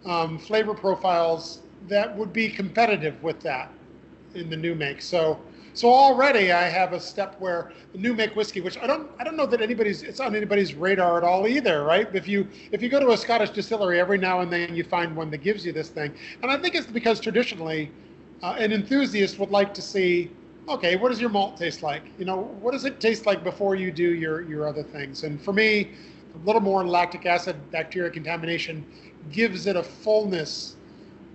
um, flavor profiles that would be competitive with that in the new make. So. So already I have a step where the new make whiskey, which I don't, I don't know that anybody's, it's on anybody's radar at all either, right? If you, if you go to a Scottish distillery, every now and then you find one that gives you this thing. And I think it's because traditionally, uh, an enthusiast would like to see, okay, what does your malt taste like? You know, what does it taste like before you do your, your other things? And for me, a little more lactic acid bacteria contamination gives it a fullness,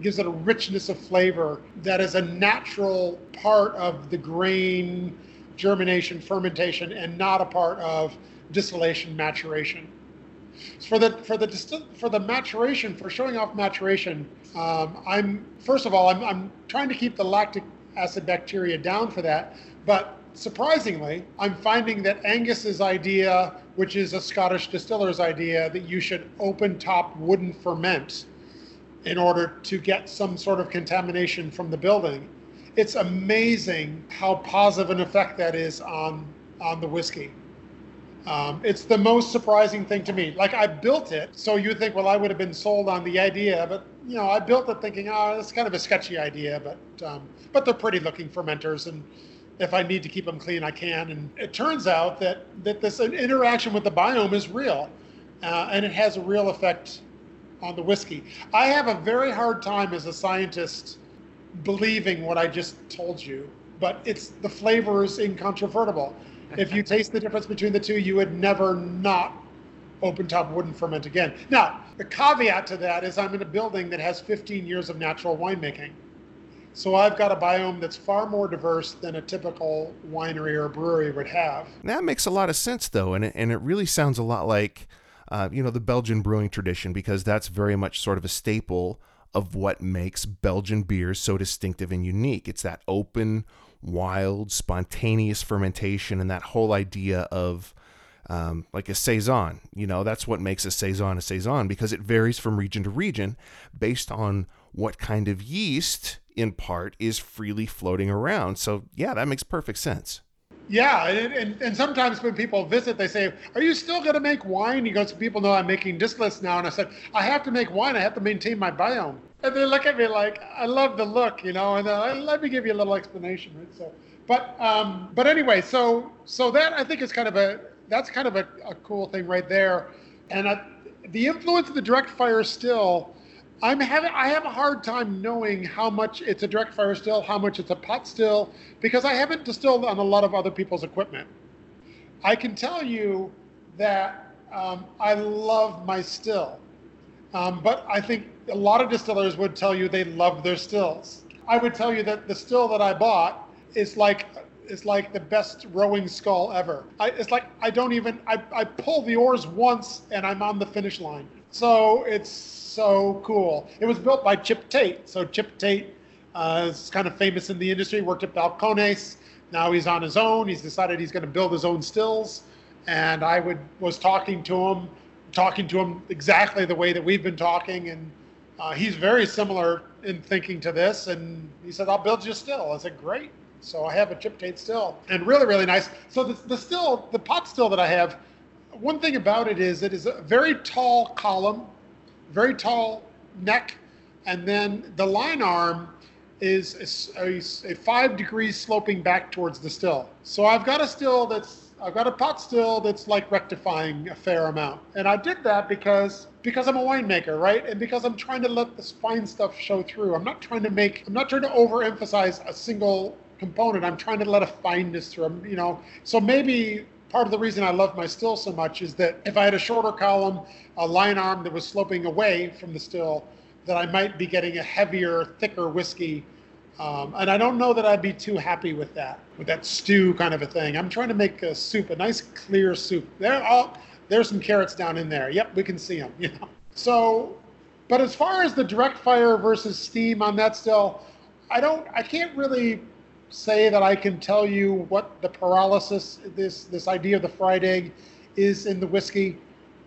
gives it a richness of flavor that is a natural part of the grain germination, fermentation, and not a part of distillation maturation. For the for the distil for the maturation, for showing off maturation, um, I'm first of all I'm I'm trying to keep the lactic acid bacteria down for that, but surprisingly, I'm finding that Angus's idea, which is a Scottish distiller's idea, that you should open top wooden ferment in order to get some sort of contamination from the building. It's amazing how positive an effect that is on, on the whiskey. Um, it's the most surprising thing to me. Like, I built it, so you think, well, I would have been sold on the idea, but you know, I built it thinking, oh, it's kind of a sketchy idea, but, um, but they're pretty looking fermenters, and if I need to keep them clean, I can. And it turns out that, that this interaction with the biome is real, uh, and it has a real effect on the whiskey. I have a very hard time as a scientist believing what I just told you, but it's the flavor is incontrovertible. If you taste the difference between the two, you would never not open top wooden ferment again. Now, the caveat to that is I'm in a building that has fifteen years of natural winemaking. So I've got a biome that's far more diverse than a typical winery or brewery would have. That makes a lot of sense though, and it, and it really sounds a lot like Uh, you know, the Belgian brewing tradition, because that's very much sort of a staple of what makes Belgian beers so distinctive and unique. It's that open, wild, spontaneous fermentation and that whole idea of um, like a saison. You know, that's what makes a saison a saison, because it varies from region to region based on what kind of yeast, in part, is freely floating around. So, yeah, that makes perfect sense. Yeah, and, and, and sometimes when people visit, they say, are you still going to make wine? He goes, people know I'm making distillates now. And I said, I have to make wine. I have to maintain my biome. And they look at me like, I love the look, you know, and uh, let me give you a little explanation. Right? So, but um, but anyway, so so that I think is kind of a, that's kind of a, a cool thing right there. And I, the influence of the direct fire still, I'm having, I have a hard time knowing how much it's a direct fire still, how much it's a pot still, because I haven't distilled on a lot of other people's equipment. I can tell you that um, I love my still, um, but I think a lot of distillers would tell you they love their stills. I would tell you that the still that I bought is like is like the best rowing scull ever. I, it's like I don't even, I, I pull the oars once and I'm on the finish line. So it's so cool. It was built by Chip Tate. So Chip Tate uh, is kind of famous in the industry, worked at Balcones. Now he's on his own. He's decided he's going to build his own stills. And I would was talking to him, talking to him exactly the way that we've been talking. And uh, he's very similar in thinking to this. And he said, I'll build you a still. I said, great. So I have a Chip Tate still. And really, really nice. So the, the still, the pot still that I have, one thing about it is it is a very tall column, very tall neck, and then the line arm is a, a five degrees sloping back towards the still. So I've got a still that's, I've got a pot still that's like rectifying a fair amount. And I did that because, because I'm a winemaker, right? And because I'm trying to let this fine stuff show through. I'm not trying to make, I'm not trying to overemphasize a single component. I'm trying to let a fineness through, you know? So maybe part of the reason I love my still so much is that if I had a shorter column, a line arm that was sloping away from the still, that I might be getting a heavier, thicker whiskey. Um, and I don't know that I'd be too happy with that, with that stew kind of a thing. I'm trying to make a soup, a nice clear soup. There, oh, there's some carrots down in there. Yep, we can see them. You know? So, but as far as the direct fire versus steam on that still, I don't, I can't really say that I can tell you what the pyrolysis, this this idea of the fried egg, is in the whiskey,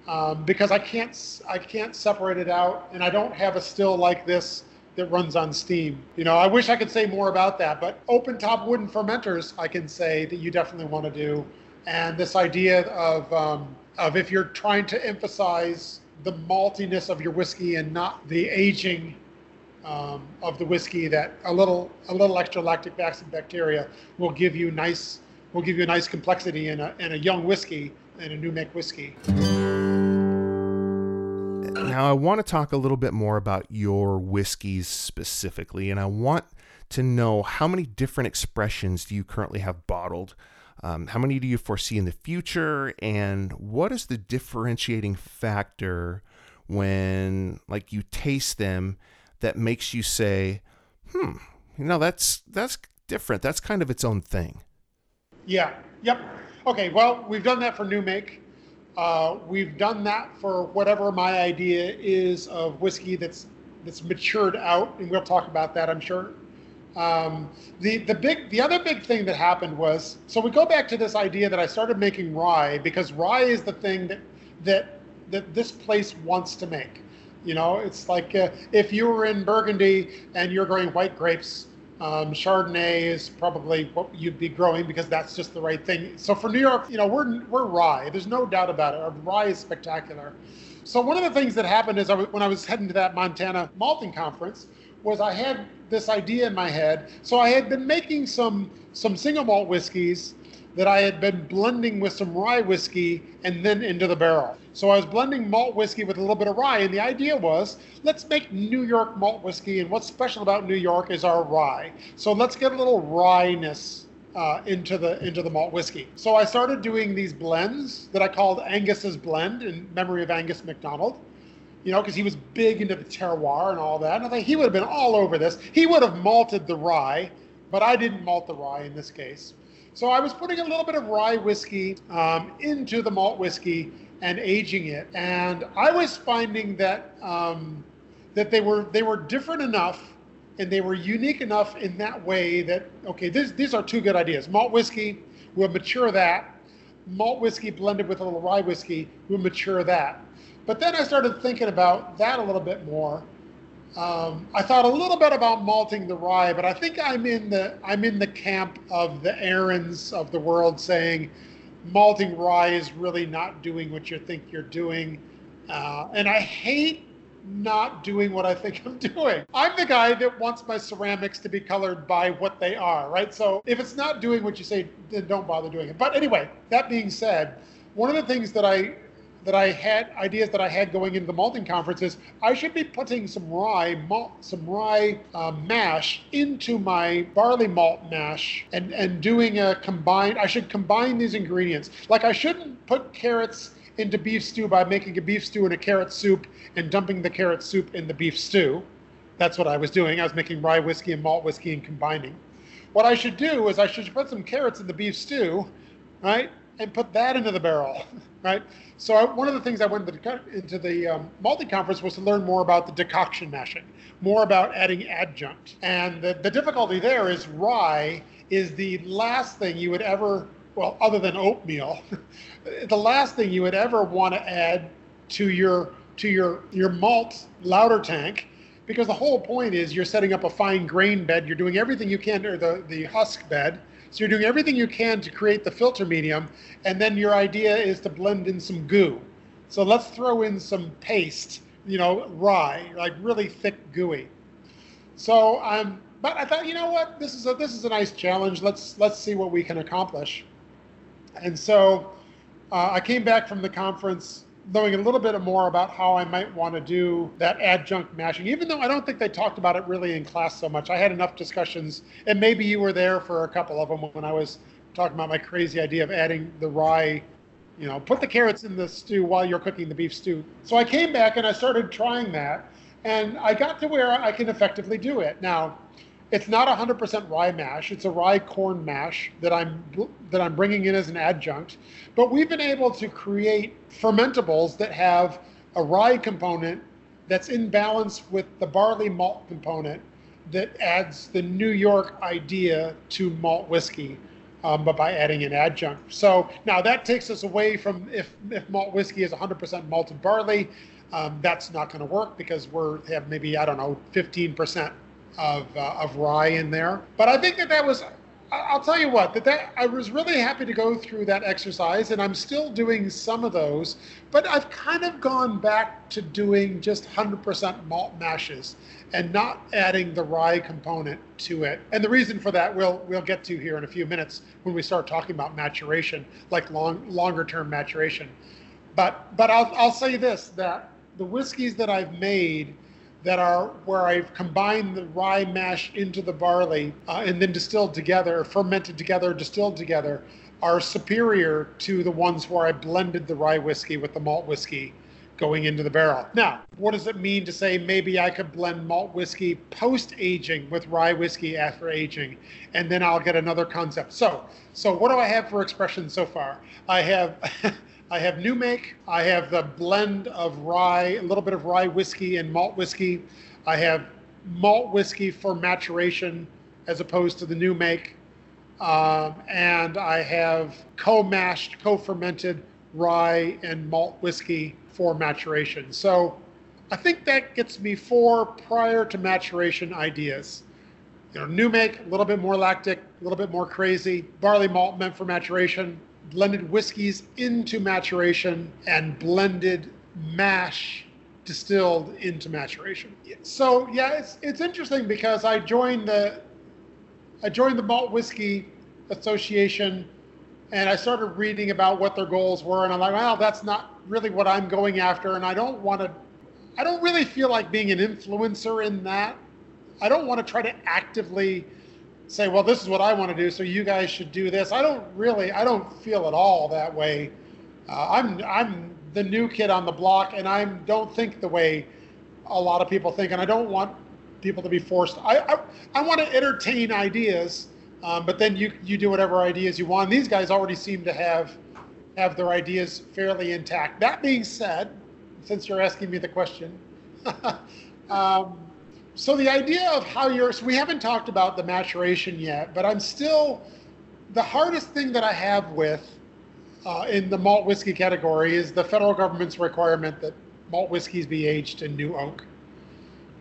um, because I can't I can't separate it out, and I don't have a still like this that runs on steam. You know, I wish I could say more about that, but open top wooden fermenters, I can say that you definitely want to do, and this idea of um, of if you're trying to emphasize the maltiness of your whiskey and not the aging Um, of the whiskey, that a little a little extra lactic bacteria will give you nice will give you a nice complexity in a in a young whiskey and a new make whiskey. Now I want to talk a little bit more about your whiskeys specifically, and I want to know how many different expressions do you currently have bottled? Um, how many do you foresee in the future, and what is the differentiating factor when, like, you taste them that makes you say, hmm, you know, that's that's different. That's kind of its own thing. Yeah. Yep. Okay. Well, we've done that for new make. Uh, we've done that for whatever my idea is of whiskey that's that's matured out, and we'll talk about that, I'm sure. Um, the the big the other big thing that happened was, so we go back to this idea that I started making rye because rye is the thing that that that this place wants to make. You know, it's like uh, if you were in Burgundy and you're growing white grapes, um, Chardonnay is probably what you'd be growing because that's just the right thing. So for New York, you know, we're we're rye. There's no doubt about it. Our rye is spectacular. So one of the things that happened is I w- when I was heading to that Montana malting conference was I had this idea in my head. So I had been making some some single malt whiskeys that I had been blending with some rye whiskey and then into the barrel. So I was blending malt whiskey with a little bit of rye, and the idea was, let's make New York malt whiskey, and what's special about New York is our rye. So let's get a little rye-ness uh, into the into the malt whiskey. So I started doing these blends that I called Angus's Blend in memory of Angus McDonald, you know, because he was big into the terroir and all that, and I think he would have been all over this. He would have malted the rye, but I didn't malt the rye in this case. So I was putting a little bit of rye whiskey um, into the malt whiskey and aging it, and I was finding that um, that they were they were different enough, and they were unique enough in that way that okay, these these are two good ideas. Malt whiskey, we'll mature that. Malt whiskey blended with a little rye whiskey, we'll mature that. But then I started thinking about that a little bit more. Um, I thought a little bit about malting the rye, but I think I'm in the I'm in the camp of the Aarons of the world saying malting rye is really not doing what you think you're doing, uh, and I hate not doing what I think I'm doing. I'm the guy that wants my ceramics to be colored by what they are, right? So if it's not doing what you say, then don't bother doing it. But anyway, that being said, one of the things that I that I had ideas that I had going into the malting conferences, I should be putting some rye malt, some rye uh, mash into my barley malt mash and, and doing a combined, I should combine these ingredients. Like I shouldn't put carrots into beef stew by making a beef stew and a carrot soup and dumping the carrot soup in the beef stew. That's what I was doing. I was making rye whiskey and malt whiskey and combining. What I should do is I should put some carrots in the beef stew, right? And put that into the barrel, right? So I, one of the things I went into the, into the um, malting conference was to learn more about the decoction mashing, more about adding adjunct. And the, the difficulty there is rye is the last thing you would ever, well, other than oatmeal, the last thing you would ever want to add to your to your your malt lauter tank, because the whole point is you're setting up a fine grain bed, you're doing everything you can, or the, the husk bed. So you're doing everything you can to create the filter medium, and then your idea is to blend in some goo. So let's throw in some paste, you know, rye, like really thick, gooey. So I'm, but I thought, you know what, this is a this is a nice challenge. Let's let's see what we can accomplish. And so uh, I came back from the conference knowing a little bit more about how I might want to do that adjunct mashing, even though I don't think they talked about it really in class so much. I had enough discussions, and maybe you were there for a couple of them when I was talking about my crazy idea of adding the rye, you know, put the carrots in the stew while you're cooking the beef stew. So I came back and I started trying that, and I got to where I can effectively do it. Now, it's not one hundred percent rye mash. It's a rye corn mash that I'm that I'm bringing in as an adjunct. But we've been able to create fermentables that have a rye component that's in balance with the barley malt component that adds the New York idea to malt whiskey, um, but by adding an adjunct. So now that takes us away from if, if malt whiskey is one hundred percent malted barley, um, that's not going to work because we're have maybe, I don't know, fifteen percent of uh, of rye in there. But I think that that was, I'll tell you what, that, that I was really happy to go through that exercise, and I'm still doing some of those, but I've kind of gone back to doing just one hundred percent malt mashes and not adding the rye component to it. And the reason for that we'll we'll get to here in a few minutes when we start talking about maturation, like long longer term maturation. But but I'll I'll say this, that the whiskeys that I've made that are where I've combined the rye mash into the barley uh, and then distilled together, fermented together, distilled together, are superior to the ones where I blended the rye whiskey with the malt whiskey going into the barrel. Now, what does it mean to say maybe I could blend malt whiskey post-aging with rye whiskey after aging, and then I'll get another concept. So, so what do I have for expression so far? I have... I have new make, I have the blend of rye, a little bit of rye whiskey and malt whiskey. I have malt whiskey for maturation as opposed to the new make. Um, and I have co-mashed, co-fermented rye and malt whiskey for maturation. So I think that gets me four prior to maturation ideas. You know, new make, a little bit more lactic, a little bit more crazy, barley malt meant for maturation, blended whiskeys into maturation, and blended mash distilled into maturation. So yeah, it's it's interesting because I joined the I joined the Malt Whiskey Association, and I started reading about what their goals were, and I'm like, well, that's not really what I'm going after, and I don't want to. I don't really feel like being an influencer in that. I don't want to try to actively say, well, this is what I want to do, so you guys should do this. I don't really, I don't feel at all that way. Uh, I'm I'm the new kid on the block, and I don't think the way a lot of people think, and I don't want people to be forced. I I, I want to entertain ideas, um, but then you you do whatever ideas you want. These guys already seem to have have their ideas fairly intact. That being said, since you're asking me the question, um, so the idea of how you're, so we haven't talked about the maturation yet, but I'm still, the hardest thing that I have with uh, in the malt whiskey category is the federal government's requirement that malt whiskeys be aged in new oak.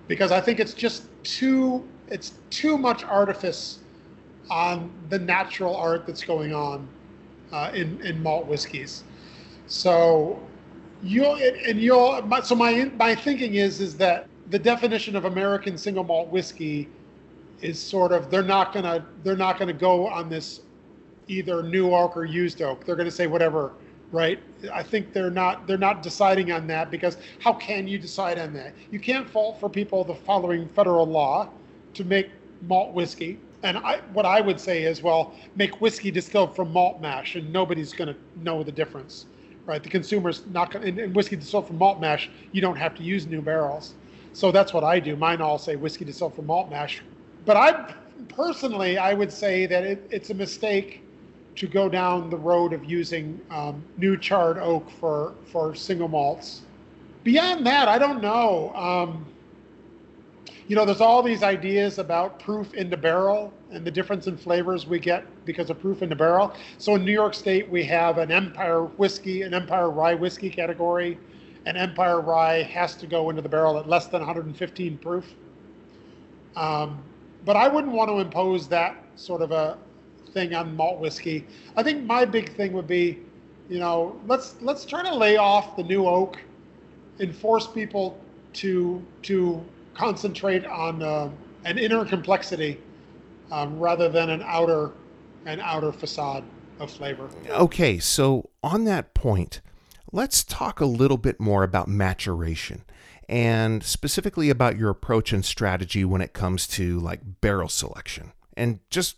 Because I think it's just too, it's too much artifice on the natural art that's going on uh, in, in malt whiskeys. So you'll, and you'll, so my, my thinking is, is that the definition of American single malt whiskey is sort of they're not gonna they're not gonna go on this either new oak or used oak. They're gonna say whatever, right? I think they're not they're not deciding on that, because how can you decide on that? You can't fault for people the following federal law to make malt whiskey. And I, what I would say is, well, make whiskey distilled from malt mash, and nobody's gonna know the difference, right? The consumer's not gonna. And, and whiskey distilled from malt mash, you don't have to use new barrels. So that's what I do. Mine all say whiskey distilled from malt mash. But I personally, I would say that it, it's a mistake to go down the road of using um, new charred oak for, for single malts. Beyond that, I don't know. Um, you know, there's all these ideas about proof in the barrel and the difference in flavors we get because of proof in the barrel. So in New York State, we have an Empire whiskey, an Empire rye whiskey category. An Empire rye has to go into the barrel at less than one hundred fifteen proof. Um, but I wouldn't want to impose that sort of a thing on malt whiskey. I think my big thing would be, you know, let's let's try to lay off the new oak and force people to to concentrate on uh, an inner complexity um, rather than an outer an outer facade of flavor. Okay, so on that point, let's talk a little bit more about maturation, and specifically about your approach and strategy when it comes to like barrel selection. And just,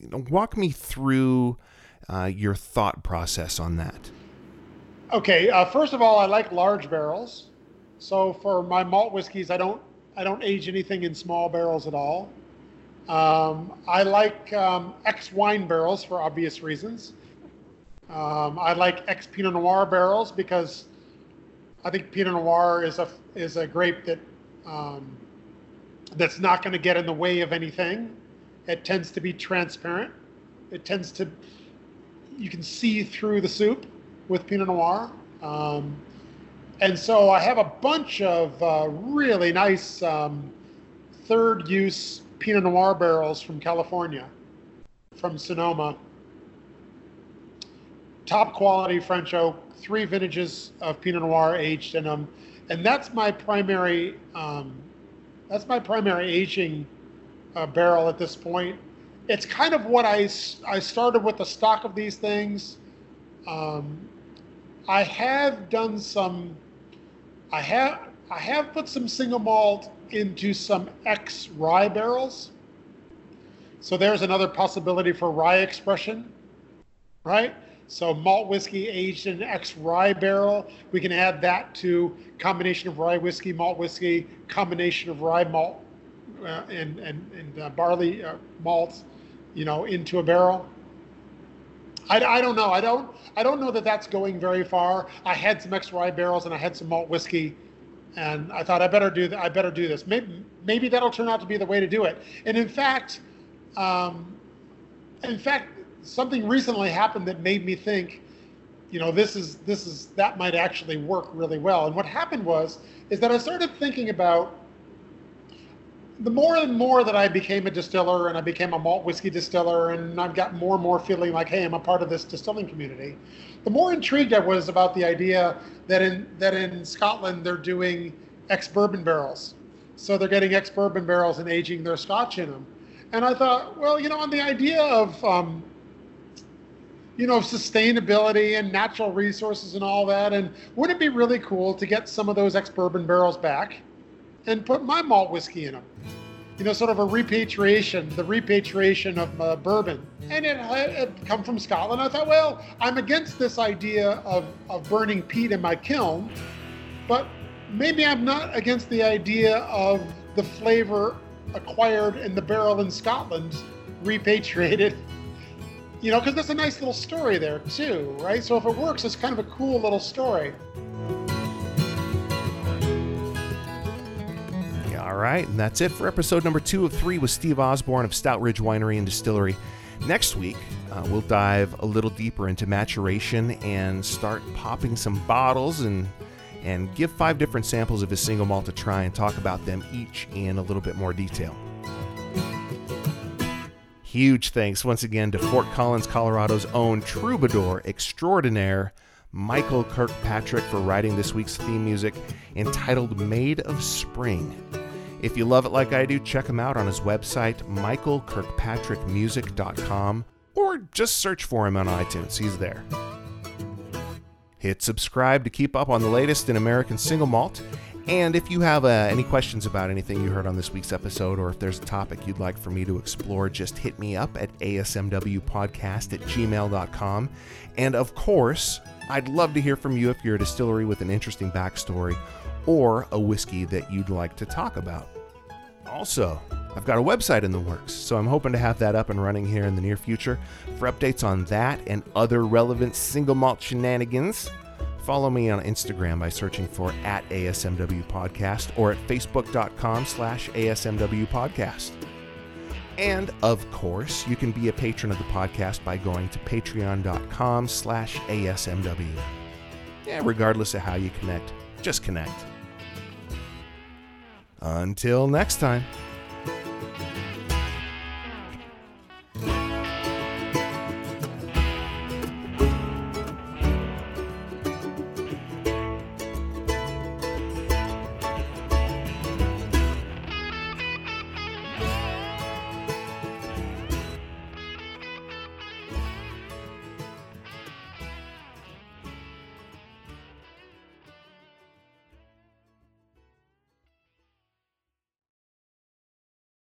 you know, walk me through uh, your thought process on that. Okay, uh, first of all, I like large barrels. So for my malt whiskeys, I don't I don't age anything in small barrels at all. Um, I like um, X wine barrels for obvious reasons. Um, I like X Pinot Noir barrels because I think Pinot Noir is a is a grape that um, that's not going to get in the way of anything. It tends to be transparent. It tends to you can see through the soup with Pinot Noir. Um, and so I have a bunch of uh, really nice um, third use Pinot Noir barrels from California, from Sonoma. Top quality French oak, three vintages of Pinot Noir aged in them. And that's my primary, um, that's my primary aging uh, barrel at this point. It's kind of what I, I started with the stock of these things. Um, I have done some, I have I have put some single malt into some X rye barrels. So there's another possibility for rye expression, right? So malt whiskey aged in an X rye barrel, we can add that to combination of rye whiskey, malt whiskey, combination of rye malt uh, and, and, and uh, barley uh, malt, you know, into a barrel. I, I don't know. I don't. I don't know that that's going very far. I had some X rye barrels and I had some malt whiskey, and I thought I better do. Th- I better do this. Maybe maybe that'll turn out to be the way to do it. And in fact, um, in fact, something recently happened that made me think, you know, this is this is that might actually work really well. And what happened was is that I started thinking about the more and more that I became a distiller and I became a malt whiskey distiller and I've got more and more feeling like, hey, I'm a part of this distilling community, the more intrigued I was about the idea that in that in Scotland they're doing ex-bourbon barrels. So they're getting ex-bourbon barrels and aging their scotch in them. And I thought, well, you know, on the idea of, um, you know, sustainability and natural resources and all that, and wouldn't it be really cool to get some of those ex-bourbon barrels back and put my malt whiskey in them, you know, sort of a repatriation, the repatriation of uh, bourbon. And it had come from Scotland. I thought, well, I'm against this idea of, of burning peat in my kiln, but maybe I'm not against the idea of the flavor acquired in the barrel in Scotland repatriated, you know, because there's a nice little story there too, right? So if it works, it's kind of a cool little story. All right, and that's it for episode number two of three with Steve Osborne of Stoutridge Winery and Distillery. Next week, uh, we'll dive a little deeper into maturation and start popping some bottles and and give five different samples of his single malt to try and talk about them each in a little bit more detail. Huge thanks once again to Fort Collins, Colorado's own troubadour extraordinaire, Michael Kirkpatrick, for writing this week's theme music entitled Made of Spring. If you love it like I do, check him out on his website, michael kirkpatrick music dot com, or just search for him on iTunes. He's there. Hit subscribe to keep up on the latest in American single malt. And if you have uh, any questions about anything you heard on this week's episode, or if there's a topic you'd like for me to explore, just hit me up at a s m w podcast at gmail dot com. And of course, I'd love to hear from you if you're a distillery with an interesting backstory or a whiskey that you'd like to talk about. Also, I've got a website in the works, so I'm hoping to have that up and running here in the near future. For updates on that and other relevant single malt shenanigans, follow me on Instagram by searching for at A S M W Podcast or at facebook dot com slash A S M W Podcast. And, of course, you can be a patron of the podcast by going to patreon dot com slash A S M W. Yeah, regardless of how you connect, just connect. Until next time.